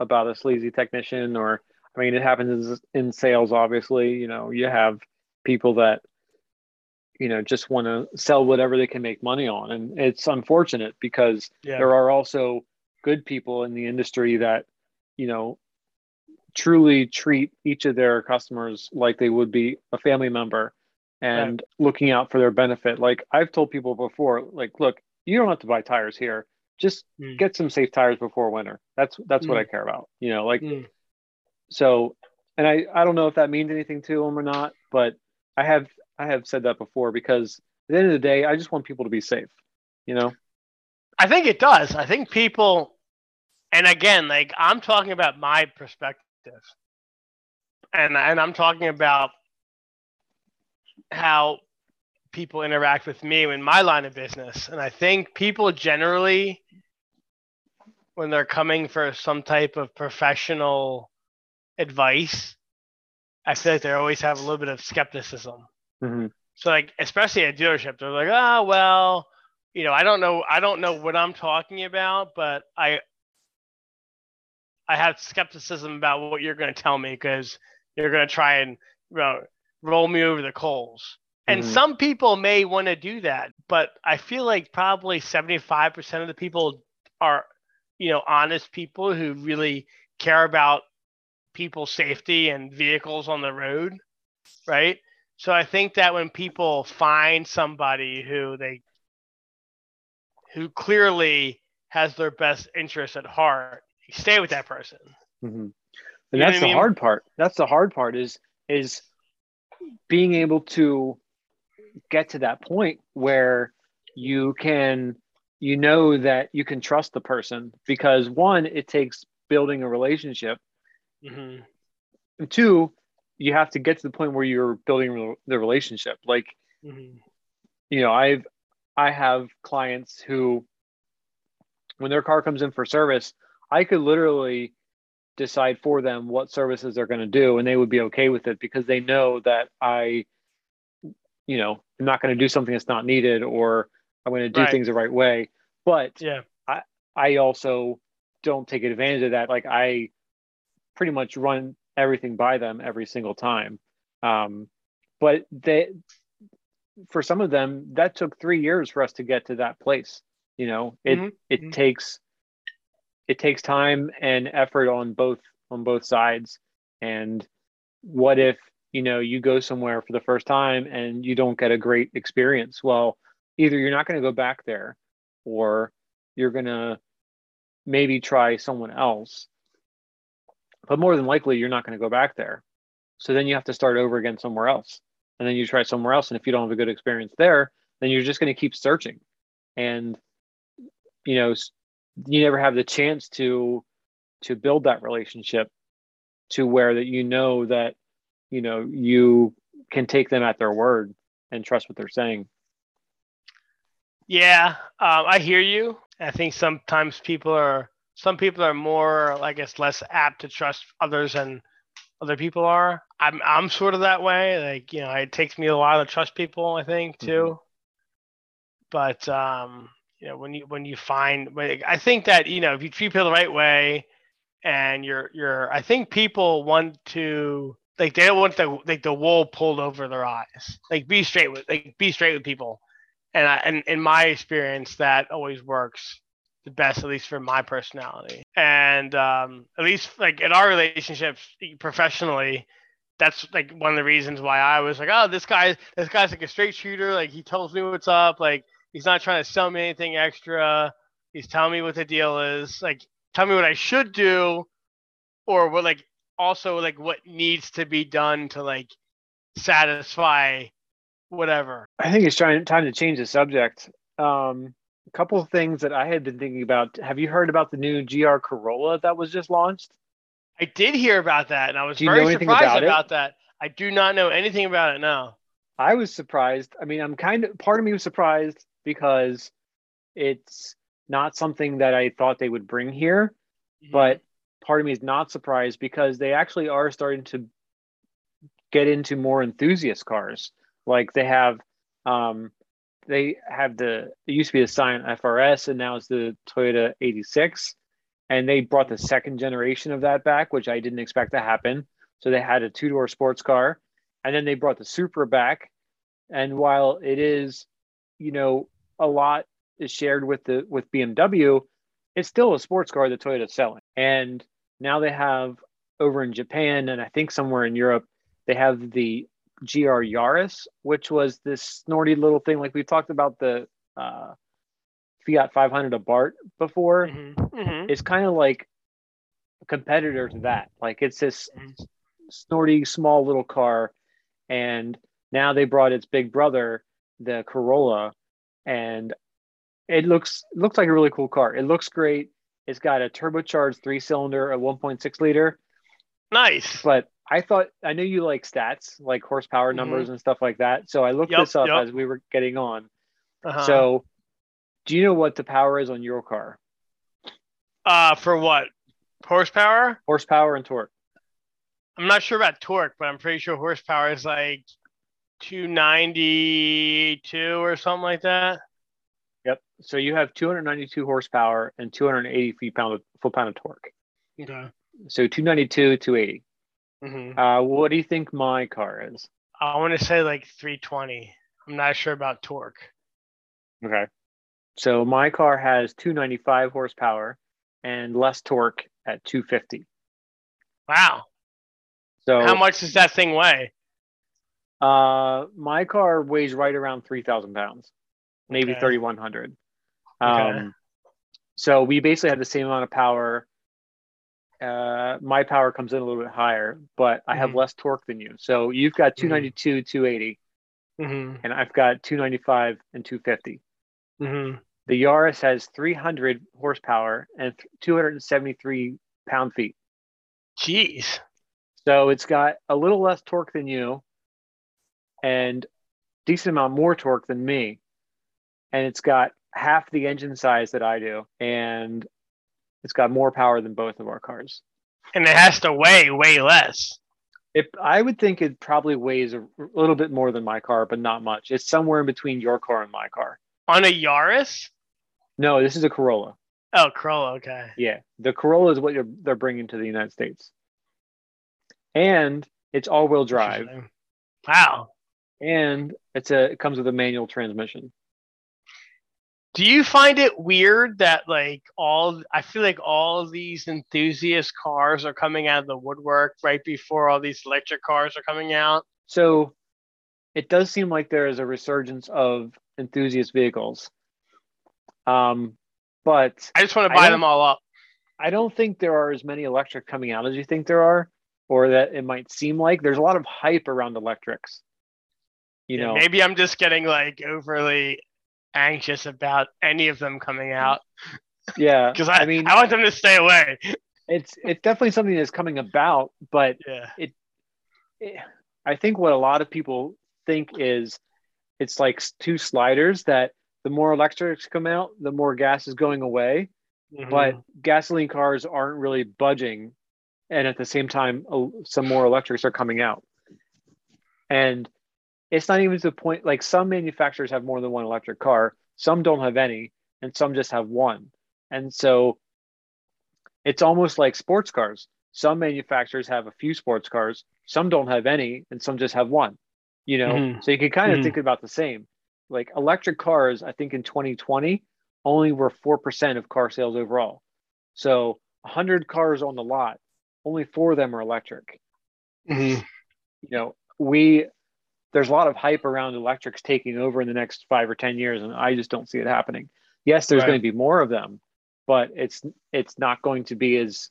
about a sleazy technician or, I mean, it happens in sales, obviously. You know, you have people that, you know, just want to sell whatever they can make money on. And it's unfortunate because yeah. there are also good people in the industry that, you know, truly treat each of their customers like they would be a family member and right. looking out for their benefit. Like I've told people before, like, look, you don't have to buy tires here. Just mm. get some safe tires before winter. That's, that's mm. what I care about, you know, like, mm. so, and I, I don't know if that means anything to them or not, but I have, I have said that before because at the end of the day, I just want people to be safe, you know? I think it does. I think people, and again, like I'm talking about my perspective and, and I'm talking about how people interact with me in my line of business. And I think people generally, when they're coming for some type of professional advice, I feel like they always have a little bit of skepticism. Mm-hmm. So like, especially at dealership, they're like, oh, well, you know, I don't know. I don't know what I'm talking about, but I, I have skepticism about what you're going to tell me because you're going to try and you know, roll me over the coals. Mm-hmm. And some people may want to do that, but I feel like probably seventy-five percent of the people are you know, honest people who really care about people's safety and vehicles on the road, right? So I think that when people find somebody who they, who clearly has their best interests at heart, you stay with that person. Mm-hmm. And that's the hard part. That's the hard part is, is being able to get to that point where you can, you know, that you can trust the person, because one, it takes building a relationship. Mm-hmm. And two, you have to get to the point where you're building re- the relationship. Like, mm-hmm. you know, I've, I have clients who, when their car comes in for service, I could literally decide for them what services they're going to do, and they would be okay with it because they know that I, you know, I'm not going to do something that's not needed, or I'm going to do right. things the right way. But yeah, I, I also don't take advantage of that. Like, I pretty much run everything by them every single time. Um, but they, for some of them, that took three years for us to get to that place. You know, it, mm-hmm. it mm-hmm. takes, it takes time and effort on both, on both sides. And what if, you know, you go somewhere for the first time and you don't get a great experience? Well, either you're not going to go back there, or you're going to maybe try someone else, but more than likely you're not going to go back there. So then you have to start over again somewhere else. And then you try somewhere else. And if you don't have a good experience there, then you're just going to keep searching. And, you know, you never have the chance to, to build that relationship to where that, you know, that, you know, you can take them at their word and trust what they're saying. Yeah. Um, I hear you. I think sometimes people are, some people are more, I guess, less apt to trust others than other people are. I'm, I'm sort of that way. Like, you know, it takes me a while to trust people, I think, too. Mm-hmm. But, um, you know, when you, when you find, when, I think that, you know, if you treat people the right way, and you're, you're, I think people want to, like, they don't want the, like, the wool pulled over their eyes, like be straight with, like be straight with people. And I, and in my experience, that always works the best, at least for my personality. And um, at least like in our relationships professionally, that's like one of the reasons why I was like, oh, this guy, this guy's like a straight shooter. Like, he tells me what's up. Like, he's not trying to sell me anything extra. He's telling me what the deal is. Like, tell me what I should do, or what, like, also like what needs to be done to like satisfy whatever. I think it's trying time to change the subject. Um, a couple of things that I had been thinking about. Have you heard about the new G R Corolla that was just launched? I did hear about that, and I was very surprised about, about that. I do not know anything about it now. I was surprised. I mean, I'm kind of, part of me was surprised because it's not something that I thought they would bring here, mm-hmm. but part of me is not surprised because they actually are starting to get into more enthusiast cars. Like, they have, um, they have the, it used to be the Scion F R S, and now it's the Toyota eighty-six. And they brought the second generation of that back, which I didn't expect to happen. So they had a two-door sports car, and then they brought the Supra back. And while it is, you know, a lot is shared with the, with B M W, it's still a sports car that Toyota's selling. And now they have over in Japan, and I think somewhere in Europe, they have the G R Yaris, which was this snorty little thing. Like, we've talked about the uh, Fiat five hundred Abarth before. Mm-hmm. Mm-hmm. It's kind of like a competitor to that. Like, it's this mm-hmm. snorty, small little car. And now they brought its big brother, the Corolla, and it looks looks like a really cool car. It looks great. It's got a turbocharged three-cylinder, a one point six liter. Nice. But I thought, I know you like stats, like horsepower mm-hmm. numbers and stuff like that. So I looked yep, this up yep. as we were getting on. Uh-huh. So do you know what the power is on your car? Uh, for what? Horsepower? Horsepower and torque. I'm not sure about torque, but I'm pretty sure horsepower is like two ninety-two or something like that. Yep. So you have two hundred ninety-two horsepower and two hundred eighty feet pound of, foot pound of torque. Okay. So two ninety-two, two eighty. Mm-hmm. Uh, what do you think my car is? I want to say like three twenty. I'm not sure about torque. Okay. So my car has two ninety-five horsepower and less torque at two fifty. Wow. So how much does that thing weigh? Uh, my car weighs right around three thousand pounds, maybe okay. thirty-one hundred. Um, okay. So we basically have the same amount of power. Uh, my power comes in a little bit higher, but I have mm-hmm. less torque than you. So you've got two ninety-two, mm-hmm. two eighty, mm-hmm. and I've got two ninety-five and two fifty. Mm-hmm. The Yaris has three hundred horsepower and two hundred seventy-three pound-feet. Jeez. So it's got a little less torque than you and decent amount more torque than me. And it's got half the engine size that I do. And it's got more power than both of our cars. And it has to weigh way less. It, I would think it probably weighs a little bit more than my car, but not much. It's somewhere in between your car and my car. On a Yaris? No, this is a Corolla. Oh, Corolla, okay. Yeah, the Corolla is what you're, they're bringing to the United States. And it's all-wheel drive. Wow. And it's a, it comes with a manual transmission. Do you find it weird that, like, all, I feel like all of these enthusiast cars are coming out of the woodwork right before all these electric cars are coming out? So it does seem like there is a resurgence of enthusiast vehicles. Um, but I just want to buy them all up. I don't think there are as many electric coming out as you think there are, or that it might seem like. There's a lot of hype around electrics. You know, maybe I'm just getting, like, overly anxious about any of them coming out. Yeah, because I, I mean, I want them to stay away. It's it's definitely something that's coming about, but yeah. it, it. I think what a lot of people think is it's like two sliders, that the more electrics come out, the more gas is going away, mm-hmm. but gasoline cars aren't really budging, and at the same time, some more electrics are coming out, and it's not even to the point, like, some manufacturers have more than one electric car, some don't have any, and some just have one. And so it's almost like sports cars. Some manufacturers have a few sports cars, some don't have any, and some just have one, you know? Mm-hmm. So you can kind of mm-hmm. think about the same. Like, electric cars, I think in twenty twenty, only were four percent of car sales overall. So one hundred cars on the lot, only four of them are electric. Mm-hmm. You know, we... There's a lot of hype around electrics taking over in the next five or ten years, and I just don't see it happening. Yes, there's right. going to be more of them, but it's it's not going to be as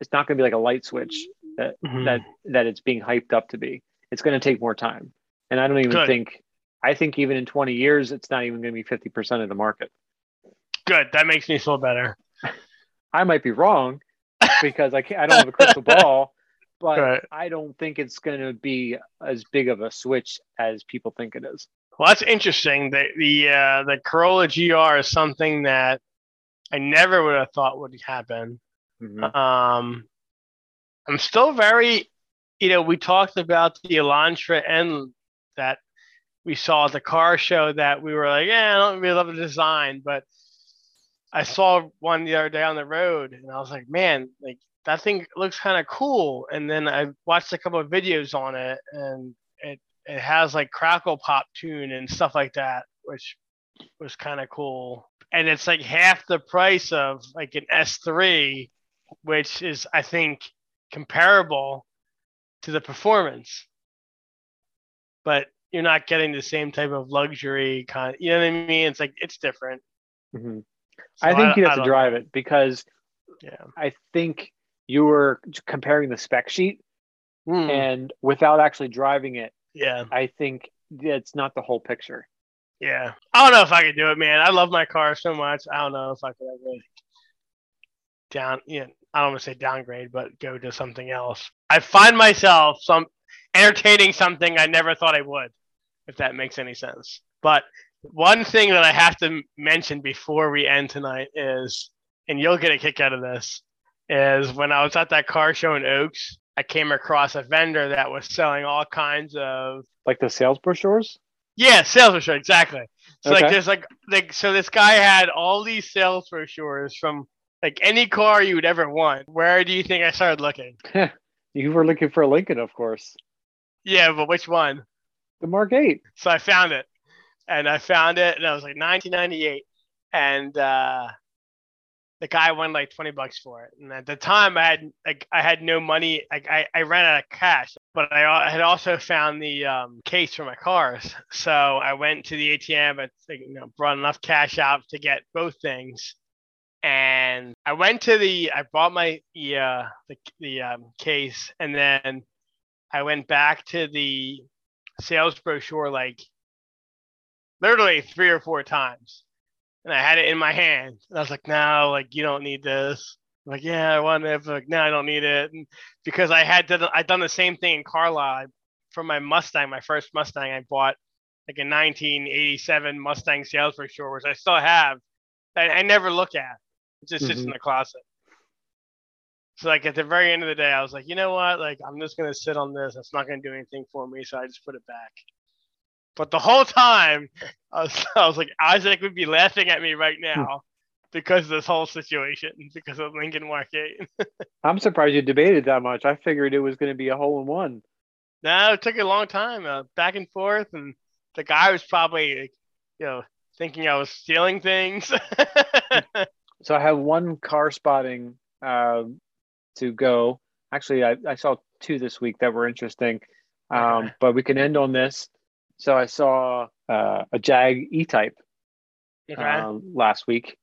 it's not going to be like a light switch that mm-hmm. that that it's being hyped up to be. It's going to take more time, and I don't even Good. think I think even in twenty years, it's not even going to be fifty percent of the market. Good, that makes me feel better. I might be wrong because I can't, I don't have a crystal ball. But right. I don't think it's going to be as big of a switch as people think it is. Well, that's interesting. The the uh, the Corolla G R is something that I never would have thought would happen. Mm-hmm. Um, I'm still very, you know, we talked about the Elantra and that we saw at the car show that we were like, yeah, I don't really love the design, but I saw one the other day on the road, and I was like, man, like, that thing looks kind of cool. And then I watched a couple of videos on it, and it, it has like crackle pop tune and stuff like that, which was kind of cool. And it's like half the price of like an S three, which is, I think, comparable to the performance, but you're not getting the same type of luxury kind of, you know what I mean? It's like, it's different. Mm-hmm. So I think you'd have to drive it because yeah. I think, you were comparing the spec sheet mm. and without actually driving it. Yeah. I think it's not the whole picture. Yeah. I don't know if I could do it, man. I love my car so much. I don't know if I could ever down, you know, I don't want to say downgrade, but go to something else. I find myself some entertaining something I never thought I would, if that makes any sense. But one thing that I have to mention before we end tonight is, and you'll get a kick out of this, is when I was at that car show in Oaks, I came across a vendor that was selling all kinds of... Like the sales brochures? Yeah, sales brochure, exactly. So okay. like there's like, like so this guy had all these sales brochures from like any car you would ever want. Where do you think I started looking? You were looking for a Lincoln, of course. Yeah, but which one? The Mark eight. So I found it. And I found it, and I was like, nineteen ninety-eight. And... uh the guy won like twenty bucks for it. And at the time I had, like, I had no money. Like I, I ran out of cash, but I, I had also found the um, case for my cars. So I went to the A T M, but you know, brought enough cash out to get both things. And I went to the, I bought my, uh, the, the um, case. And then I went back to the sales brochure, like literally three or four times. And I had it in my hand. And I was like, no, like, you don't need this. I'm like, yeah, I want it. Like, no, I don't need it. And because I had done, I'd done the same thing in Carlisle for my Mustang, my first Mustang. I bought like a nineteen eighty-seven Mustang sales brochure, which I still have. I, I never look at it. It just mm-hmm. sits in the closet. So like at the very end of the day, I was like, you know what? Like, I'm just going to sit on this. It's not going to do anything for me. So I just put it back. But the whole time, I was, I was like, Isaac would be laughing at me right now because of this whole situation, because of Lincoln Marquette. I'm surprised you debated that much. I figured it was going to be a hole-in-one. No, it took a long time, uh, back and forth. And the guy was probably, you know, thinking I was stealing things. So I have one car spotting uh, to go. Actually, I, I saw two this week that were interesting. Um, okay. But we can end on this. So I saw uh, a Jag E-Type okay. uh, last week.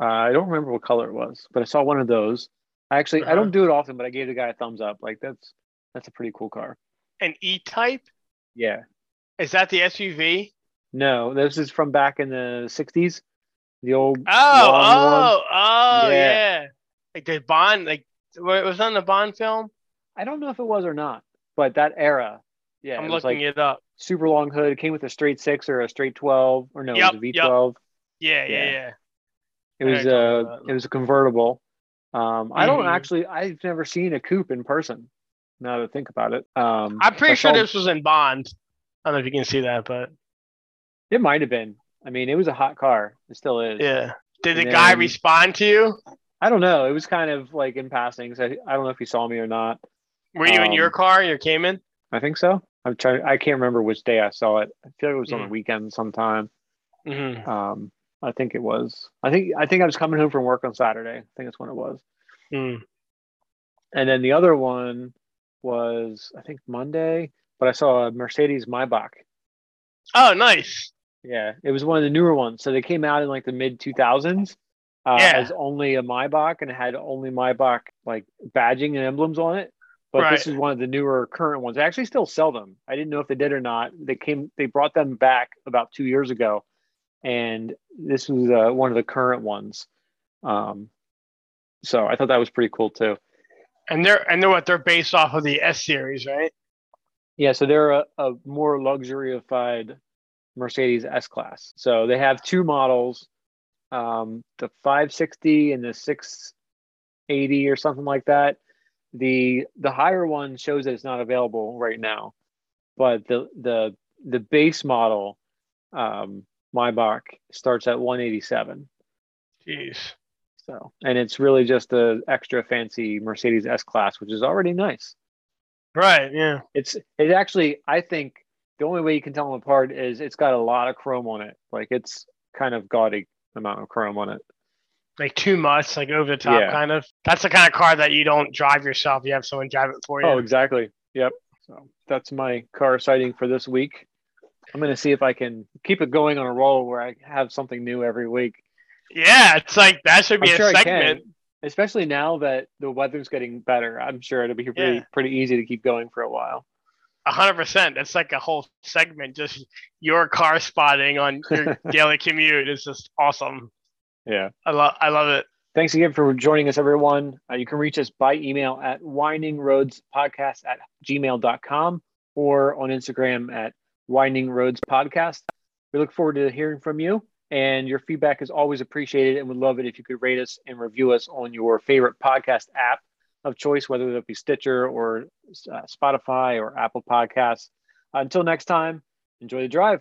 Uh, I don't remember what color it was, but I saw one of those. I actually, uh-huh. I don't do it often, but I gave the guy a thumbs up. Like, that's that's a pretty cool car. An E-Type? Yeah. Is that the S U V? No, this is from back in the sixties. The old Oh, oh, one. oh, yeah. yeah. Like the Bond, like, was that on the Bond film? I don't know if it was or not, but that era. Yeah, I'm it looking like it up. Super long hood. It came with a straight six or a straight twelve, or no, yep, it was a V twelve. Yep. Yeah, yeah, yeah, yeah. It was a it was a convertible. Um, I don't mm-hmm. actually. I've never seen a coupe in person. Now that I think about it, um, I'm pretty sure all... this was in Bond. I don't know if you can see that, but it might have been. I mean, it was a hot car. It still is. Yeah. Did and the then... guy respond to you? I don't know. It was kind of like in passing. So I don't know if he saw me or not. Were you um, in your car? Your Cayman? I think so. I'm trying. I can't remember which day I saw it. I feel like it was mm. on the weekend sometime. Mm-hmm. Um, I think it was. I think. I think I was coming home from work on Saturday. I think that's when it was. Mm. And then the other one was, I think, Monday. But I saw a Mercedes Maybach. Oh, nice. Yeah, it was one of the newer ones. So they came out in like the mid two thousands uh, yeah. as only a Maybach, and it had only Maybach like badging and emblems on it. But right. this is one of the newer current ones. They actually still sell them. I didn't know if they did or not. They came, they brought them back about two years ago, and this was uh, one of the current ones. Um, so I thought that was pretty cool too. And they're and they're what they're based off of the S series, right? Yeah, so they're a, a more luxurified Mercedes S class. So they have two models, um, the five sixty and the six eighty or something like that. The the higher one shows that it's not available right now, but the the the base model um, Maybach starts at one eighty-seven. Jeez. So, and it's really just the extra fancy Mercedes S class, which is already nice. Right. Yeah. It's it actually. I think the only way you can tell them apart is it's got a lot of chrome on it. Like it's kind of gaudy amount of chrome on it. Like too much, like over the top, yeah. kind of. That's the kind of car that you don't drive yourself. You have someone drive it for you. Oh, exactly. Yep. So that's my car sighting for this week. I'm going to see if I can keep it going on a roll where I have something new every week. Yeah, it's like that should be I'm a sure segment. Especially now that the weather's getting better. I'm sure it'll be pretty, yeah. pretty easy to keep going for a while. one hundred percent. That's like a whole segment. Just your car spotting on your daily commute is just awesome. Yeah, I love I love it. Thanks again for joining us, everyone. Uh, you can reach us by email at winding roads podcast at gmail dot com or on Instagram at winding roads podcast. We look forward to hearing from you, and your feedback is always appreciated, and would love it if you could rate us and review us on your favorite podcast app of choice, whether that be Stitcher or uh, Spotify or Apple Podcasts. Uh, until next time, enjoy the drive.